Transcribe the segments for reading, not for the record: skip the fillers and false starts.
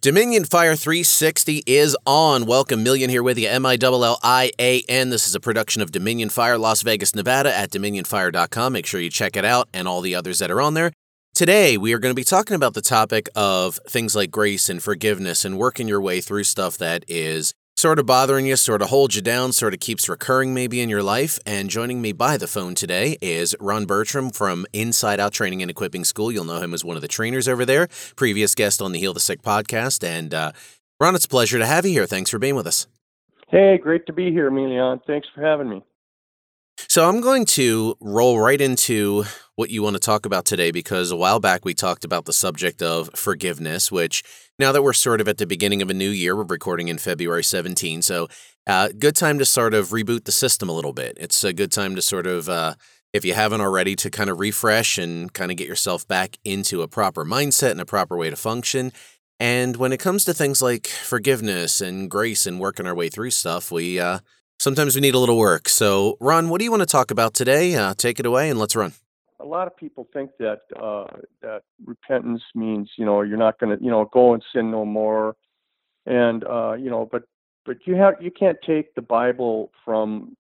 Dominion Fire 360 is on. Welcome, Million here with you, Millian. This is a production of Dominion Fire, Las Vegas, Nevada at dominionfire.com. Make sure you check it out and all the others that are on there. Today, we are going to be talking about the topic of things like grace and forgiveness and working your way through stuff that is sort of bothering you, sort of holds you down, sort of keeps recurring maybe in your life. And joining me by the phone today is Ron Bertram from Inside Out Training and Equipping School. You'll know him as one of the trainers over there, previous guest on the Heal the Sick podcast. And Ron, it's a pleasure to have you here. Thanks for being with us. Hey, great to be here, Emilian. Thanks for having me. So I'm going to roll right into what you want to talk about today, because a while back we talked about the subject of forgiveness, which now that we're sort of at the beginning of a new year, we're recording in February 17, so good time to sort of reboot the system a little bit. It's a good time to sort of, if you haven't already, to kind of refresh and kind of get yourself back into a proper mindset and a proper way to function. And when it comes to things like forgiveness and grace and working our way through stuff, we sometimes we need a little work. So, Ron, what do you want to talk about today? Take it away and let's run. A lot of people think that that repentance means, you know, you're not going to, you know, go and sin no more, and you know, but you can't take the Bible from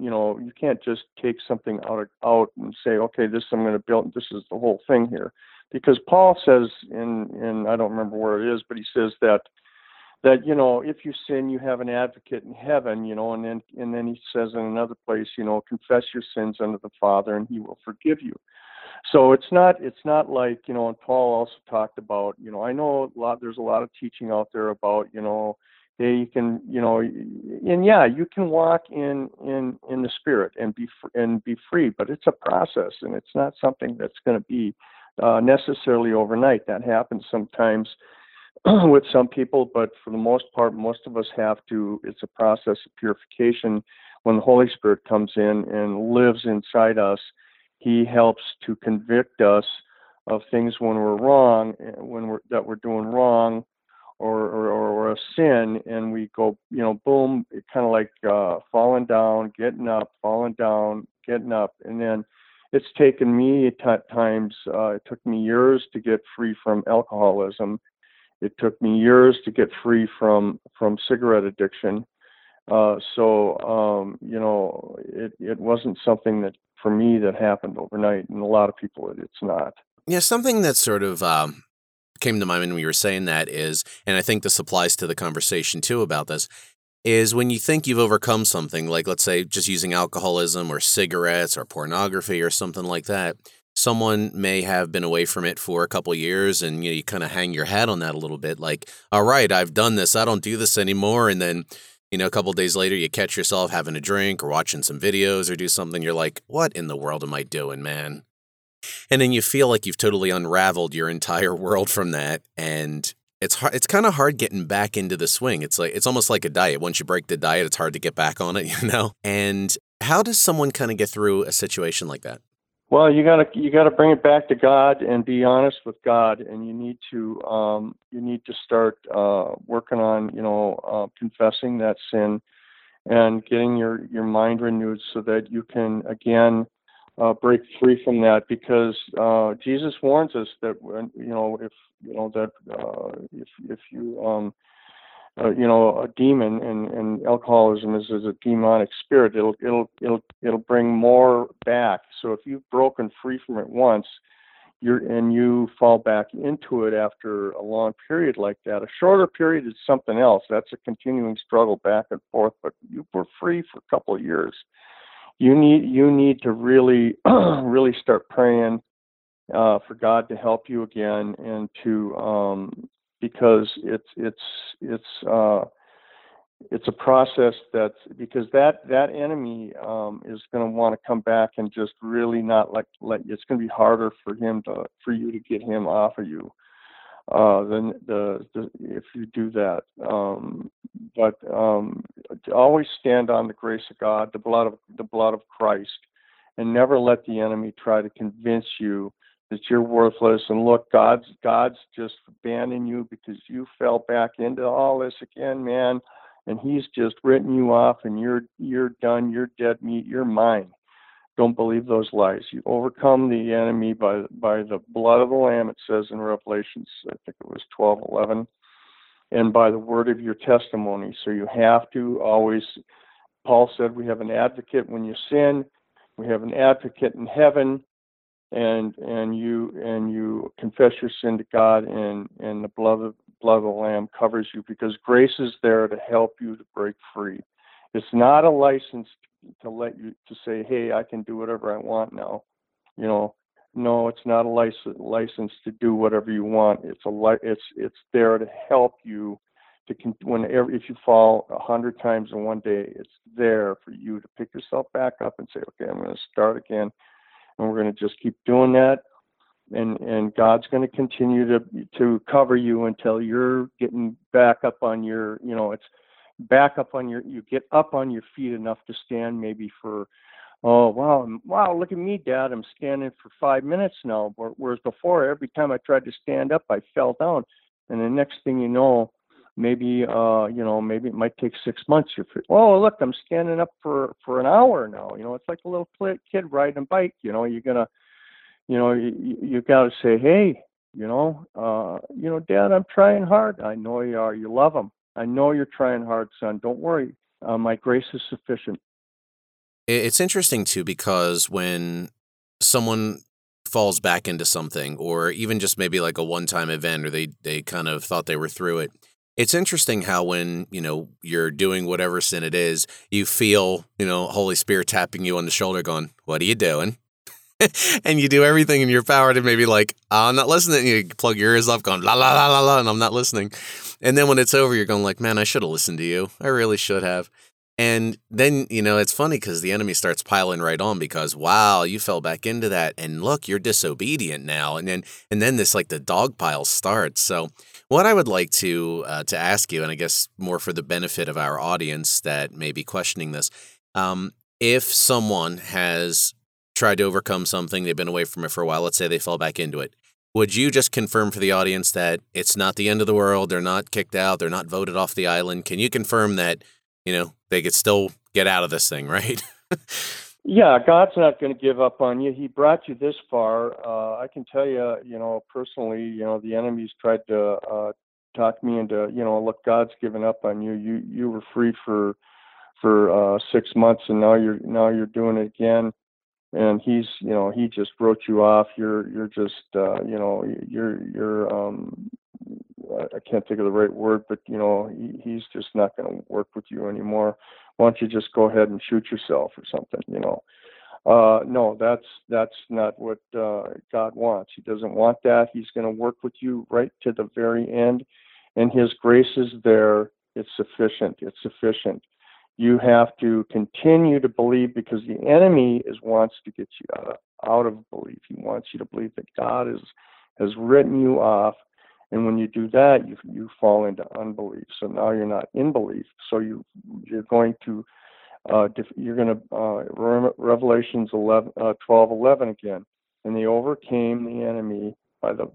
you know, you can't just take something out and say, okay, this I'm going to build, this is the whole thing here, because Paul says in I don't remember where it is, but he says that you know, if you sin, you have an advocate in heaven, you know, and then he says in another place, you know, confess your sins unto the Father, and He will forgive you. So it's not like, you know, and Paul also talked about, you know, I know there's a lot of teaching out there about, you know, hey, you can, you know, and yeah, you can walk in the Spirit and be free, but it's a process, and it's not something that's going to be necessarily overnight. That happens sometimes with some people, but for the most part, most of us have to, it's a process of purification. When the Holy Spirit comes in and lives inside us, He helps to convict us of things when we're wrong, that we're doing wrong or a sin, and we go, you know, boom, kind of like falling down, getting up, falling down, getting up. And then it's taken me it took me years to get free from alcoholism. It took me years to get free from cigarette addiction. You know, it wasn't something that, for me, that happened overnight. And a lot of people, it's not. Yeah, something that sort of came to mind when we were saying that is, and I think this applies to the conversation too about this, is when you think you've overcome something, like let's say just using alcoholism or cigarettes or pornography or something like that, someone may have been away from it for a couple of years, and you know, you kind of hang your hat on that a little bit, like, all right, I've done this, I don't do this anymore. And then, you know, a couple of days later, you catch yourself having a drink or watching some videos or do something. You're like, what in the world am I doing, man? And then you feel like you've totally unraveled your entire world from that. And it's hard, it's kind of hard getting back into the swing. It's like, it's almost like a diet. Once you break the diet, it's hard to get back on it, you know? And how does someone kind of get through a situation like that? Well, you gotta bring it back to God and be honest with God, and you need to start working on, you know, confessing that sin and getting your mind renewed so that you can again break free from that, because Jesus warns us that when, you know, if you know that if you you know, a demon, and alcoholism is a demonic spirit, it'll bring more back. So if you've broken free from it once, you fall back into it after a long period like that. A shorter period is something else. That's a continuing struggle back and forth. But you were free for a couple of years. You need to really really start praying for God to help you again, and to because it's a process that's, because that enemy is going to want to come back and just really not let you. It's going to be harder for you to get him off of you than if you do that. Always stand on the grace of God, the blood of Christ, and never let the enemy try to convince you that you're worthless, and look, God's just abandoning you because you fell back into all this again, man, and He's just written you off, and you're done, you're dead meat, you're mine. Don't believe those lies. You overcome the enemy by the blood of the Lamb, it says in Revelations, I think it was 12:11, and by the word of your testimony. So you have to always, Paul said, we have an advocate when you sin, we have an advocate in heaven, and you confess your sin to God, and the blood of the Lamb covers you, because grace is there to help you to break free. It's not a license to let you to say, hey, I can do whatever I want now. You know, no, it's not a license to do whatever you want. It's there to help you to if you fall 100 times in one day, it's there for you to pick yourself back up and say, okay, I'm going to start again, and we're going to just keep doing that, and God's going to continue to cover you until you're getting back up on your, you know, it's back up on your, you get up on your feet enough to stand maybe for, oh, wow, look at me, Dad, I'm standing for 5 minutes now, whereas before, every time I tried to stand up, I fell down, and the next thing you know, maybe it might take 6 months. Oh, look, I'm standing up for an hour now. You know, it's like a little kid riding a bike. You know, you've got to say, hey, Dad, I'm trying hard. I know you are. You love him. I know you're trying hard, son. Don't worry. My grace is sufficient. It's interesting, too, because when someone falls back into something, or even just maybe like a one-time event, or they kind of thought they were through it, it's interesting how when, you know, you're doing whatever sin it is, you feel, you know, Holy Spirit tapping you on the shoulder going, what are you doing? And you do everything in your power to maybe like, I'm not listening. And you plug your ears up going, la, la, la, la, la, and I'm not listening. And then when it's over, you're going like, man, I should have listened to you. I really should have. And then, you know, it's funny because the enemy starts piling right on because, wow, you fell back into that. And look, you're disobedient now. And then this like the dog pile starts. So what I would like to ask you, and I guess more for the benefit of our audience that may be questioning this, if someone has tried to overcome something, they've been away from it for a while, let's say they fell back into it, would you just confirm for the audience that it's not the end of the world, they're not kicked out, they're not voted off the island? Can you confirm that, you know, they could still get out of this thing, right? Yeah, God's not going to give up on you. He brought you this far. I can tell you, you know, personally, you know, the enemy's tried to talk me into, you know, look, God's given up on you. You were free for 6 months, and now you're doing it again. And he's, you know, he just wrote you off. You're just, you know, you're I can't think of the right word, but, you know, he's just not going to work with you anymore. Why don't you just go ahead and shoot yourself or something, you know? No, that's not what God wants. He doesn't want that. He's going to work with you right to the very end, and his grace is there. It's sufficient. It's sufficient. You have to continue to believe, because the enemy wants to get you out of belief. He wants you to believe that God has written you off. And when you do that, you fall into unbelief. So now you're not in belief. So you're going to Revelations 12:11 again. And they overcame the enemy by the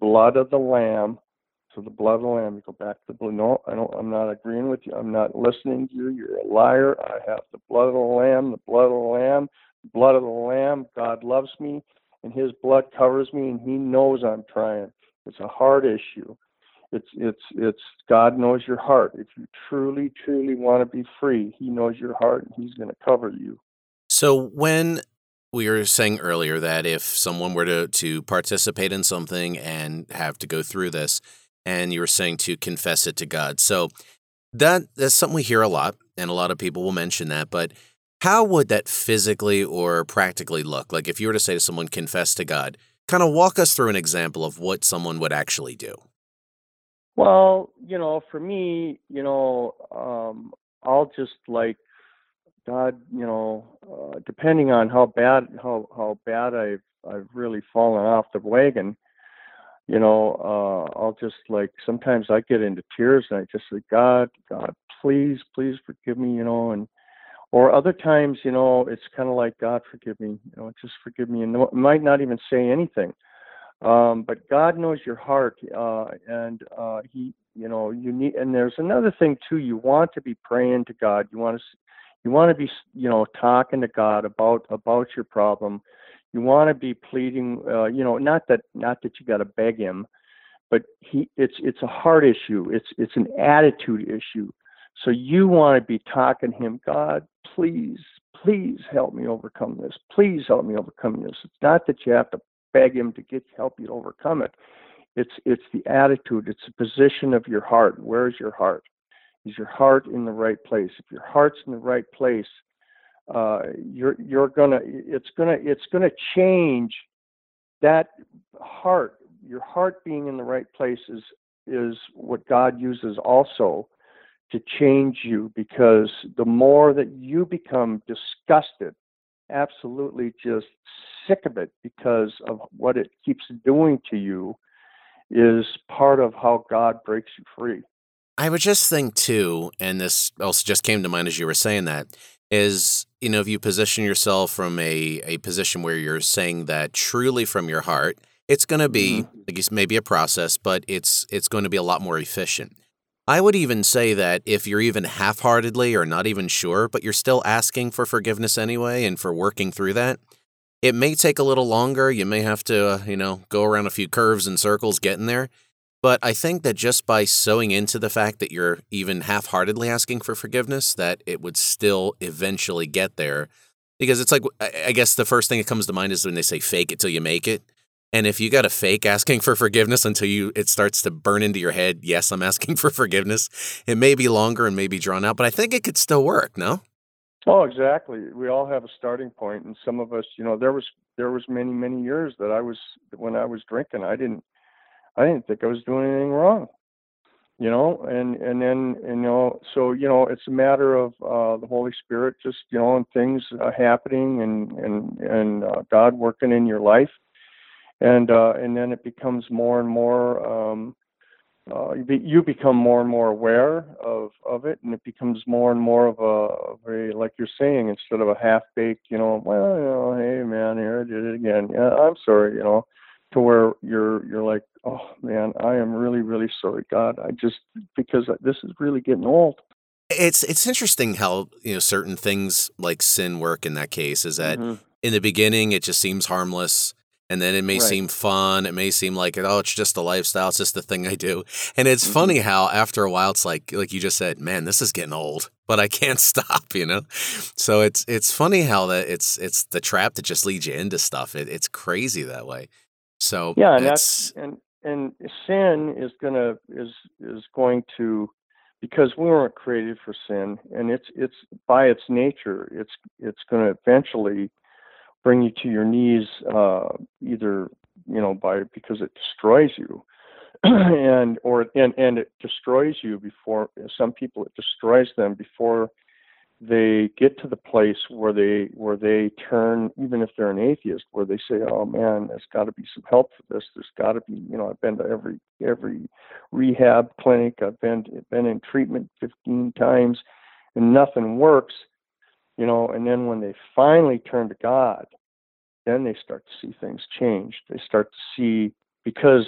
blood of the Lamb. So the blood of the Lamb. You go back to the blood. No, I'm not agreeing with you. I'm not listening to you. You're a liar. I have the blood of the Lamb. The blood of the Lamb. Blood of the Lamb. God loves me, and His blood covers me, and He knows I'm trying. It's a heart issue. It's God knows your heart. If you truly, truly want to be free, He knows your heart, and He's going to cover you. So when we were saying earlier that if someone were to participate in something and have to go through this, and you were saying to confess it to God. So that's something we hear a lot, and a lot of people will mention that, but how would that physically or practically look? Like if you were to say to someone, confess to God, kind of walk us through an example of what someone would actually do. Well, you know, for me, you know, I'll just like, God, you know, depending on how bad I've really fallen off the wagon, you know, I'll just like, sometimes I get into tears and I just say, God, please forgive me, you know, and, or other times, you know, it's kind of like, God, forgive me, you know, just forgive me. And might not even say anything. But God knows your heart. And He, you know, you need, and there's another thing too, you want to be praying to God. You want to be, you know, talking to God about your problem. You want to be pleading, you know, not that you got to beg Him, But it's a heart issue. It's an attitude issue. So you want to be talking to him, God, please help me overcome this. Please help me overcome this. It's not that you have to beg him to help you overcome it. It's the attitude. It's the position of your heart. Where is your heart? Is your heart in the right place? If your heart's in the right place, it's gonna change that heart. Your heart being in the right place is what God uses also to change you, because the more that you become disgusted, absolutely just sick of it because of what it keeps doing to you, is part of how God breaks you free. I would just think too, and this also just came to mind as you were saying that, is, you know, if you position yourself from a position where you're saying that truly from your heart, it's going to be, I guess, maybe a process, but it's going to be a lot more efficient. I would even say that if you're even half-heartedly or not even sure, but you're still asking for forgiveness anyway and for working through that, it may take a little longer. You may have to, go around a few curves and circles getting there. But I think that just by sewing into the fact that you're even half-heartedly asking for forgiveness, that it would still eventually get there. Because it's like, I guess the first thing that comes to mind is when they say fake it till you make it. And if you got to fake asking for forgiveness until it starts to burn into your head, yes, I'm asking for forgiveness, it may be longer and may be drawn out, but I think it could still work, no? Oh, exactly. We all have a starting point, and some of us, there was many years that when I was drinking, I didn't think I was doing anything wrong, and then it's a matter of the Holy Spirit just and things happening and God working in your life. And then it becomes more and more, you become more and more aware of it, and it becomes more and more of a like you're saying, instead of a half-baked, hey man, here I did it again. Yeah, I'm sorry, to where you're like, oh man, I am really, really sorry, God. Because this is really getting old. It's interesting how, certain things like sin work in that case, is that in the beginning, it just seems harmless. And then it may seem fun. It may seem like, it's just a lifestyle. It's just the thing I do. And it's funny how after a while, it's like you just said, man, this is getting old, but I can't stop, So it's funny how that it's the trap that just leads you into stuff. It's crazy that way. So yeah, and sin is going to, because we weren't created for sin, and it's by its nature, it's going to eventually bring you to your knees, either because it destroys you, and it destroys you before some people. It destroys them before they get to the place where they turn, even if they're an atheist, where they say, "Oh man, there's got to be some help for this. There's got to be I've been to every rehab clinic. I've been in treatment 15 times, and nothing works." And then when they finally turn to God, then they start to see things change. They start to see, because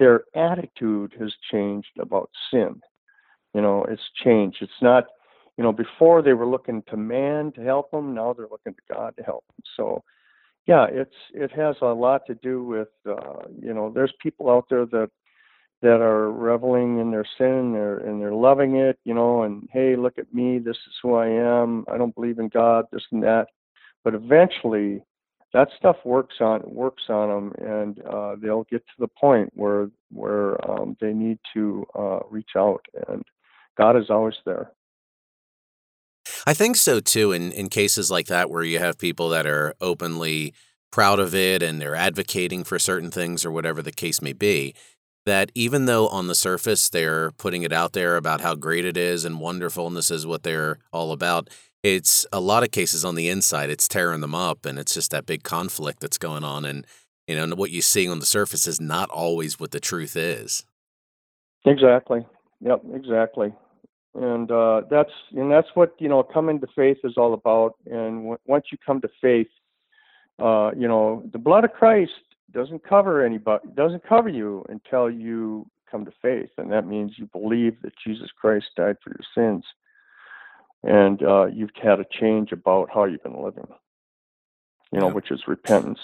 their attitude has changed about sin. It's changed. It's not, before they were looking to man to help them. Now they're looking to God to help them. So, yeah, it has a lot to do with, there's people out there that are reveling in their sin, and they're loving it, and hey, look at me, this is who I am, I don't believe in God, this and that. But eventually, that stuff works on them, and they'll get to the point where they need to reach out, and God is always there. I think so, too, in cases like that where you have people that are openly proud of it and they're advocating for certain things or whatever the case may be, that even though on the surface they're putting it out there about how great it is and wonderful and this is what they're all about, it's a lot of cases on the inside, it's tearing them up, and it's just that big conflict that's going on. And, what you see on the surface is not always what the truth is. Exactly. Yep, exactly. And that's what, coming to faith is all about. And once you come to faith, the blood of Christ doesn't cover you until you come to faith, and that means you believe that Jesus Christ died for your sins, and you've had a change about how you've been living, which is repentance.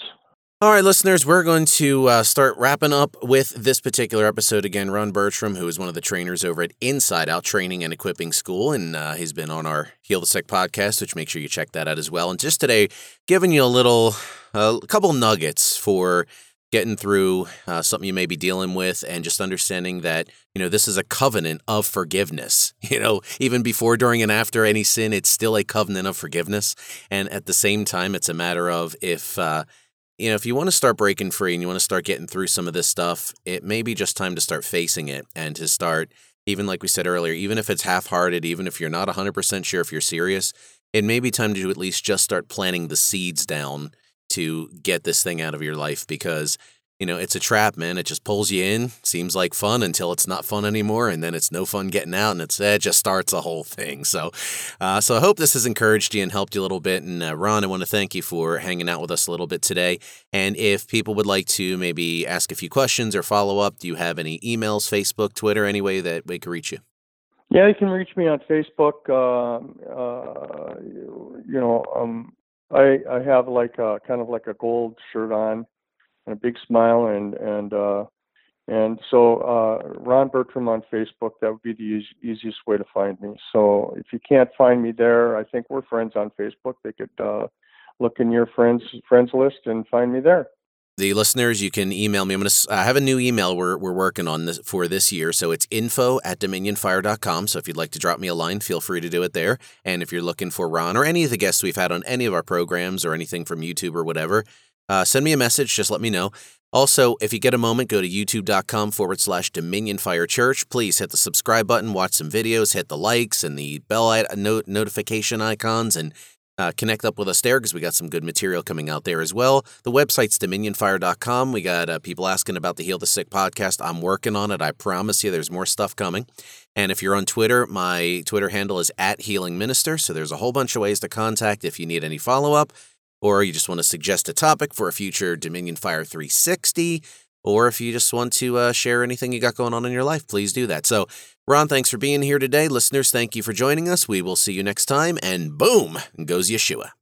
All right, listeners, we're going to start wrapping up with this particular episode. Again, Ron Bertram, who is one of the trainers over at Inside Out Training and Equipping School, and he's been on our Heal the Sick podcast, which make sure you check that out as well. And just today, giving you a couple nuggets for getting through something you may be dealing with, and just understanding that, this is a covenant of forgiveness. Even before, during, and after any sin, it's still a covenant of forgiveness. And at the same time, it's a matter of if you want to start breaking free and you want to start getting through some of this stuff, it may be just time to start facing it and to start, even like we said earlier, even if it's half-hearted, even if you're not 100% sure if you're serious, it may be time to at least just start planting the seeds down to get this thing out of your life, because, it's a trap, man. It just pulls you in, seems like fun until it's not fun anymore, and then it's no fun getting out, and it just starts the whole thing. So I hope this has encouraged you and helped you a little bit. And Ron, I want to thank you for hanging out with us a little bit today. And if people would like to maybe ask a few questions or follow up, do you have any emails, Facebook, Twitter, any way that we can reach you? Yeah, you can reach me on Facebook. I have kind of like a gold shirt on, and a big smile, and so Ron Bertram on Facebook, that would be the easiest way to find me. So if you can't find me there, I think we're friends on Facebook. They could look in your friends list and find me there. The listeners, you can email me. I'm going to have a new email we're working on for this year. So it's info@dominionfire.com. So if you'd like to drop me a line, feel free to do it there. And if you're looking for Ron or any of the guests we've had on any of our programs or anything from YouTube or whatever, send me a message. Just let me know. Also, if you get a moment, go to youtube.com/DominionFireChurch. Please hit the subscribe button, watch some videos, hit the likes and the bell notification icons, and connect up with us there, because we got some good material coming out there as well. The website's dominionfire.com. We got people asking about the Heal the Sick podcast. I'm working on it. I promise you there's more stuff coming. And if you're on Twitter, my Twitter handle is @HealingMinister. So there's a whole bunch of ways to contact if you need any follow-up, or you just want to suggest a topic for a future Dominion Fire 360, or if you just want to share anything you got going on in your life, please do that. So, Ron, thanks for being here today. Listeners, thank you for joining us. We will see you next time, and boom goes Yeshua.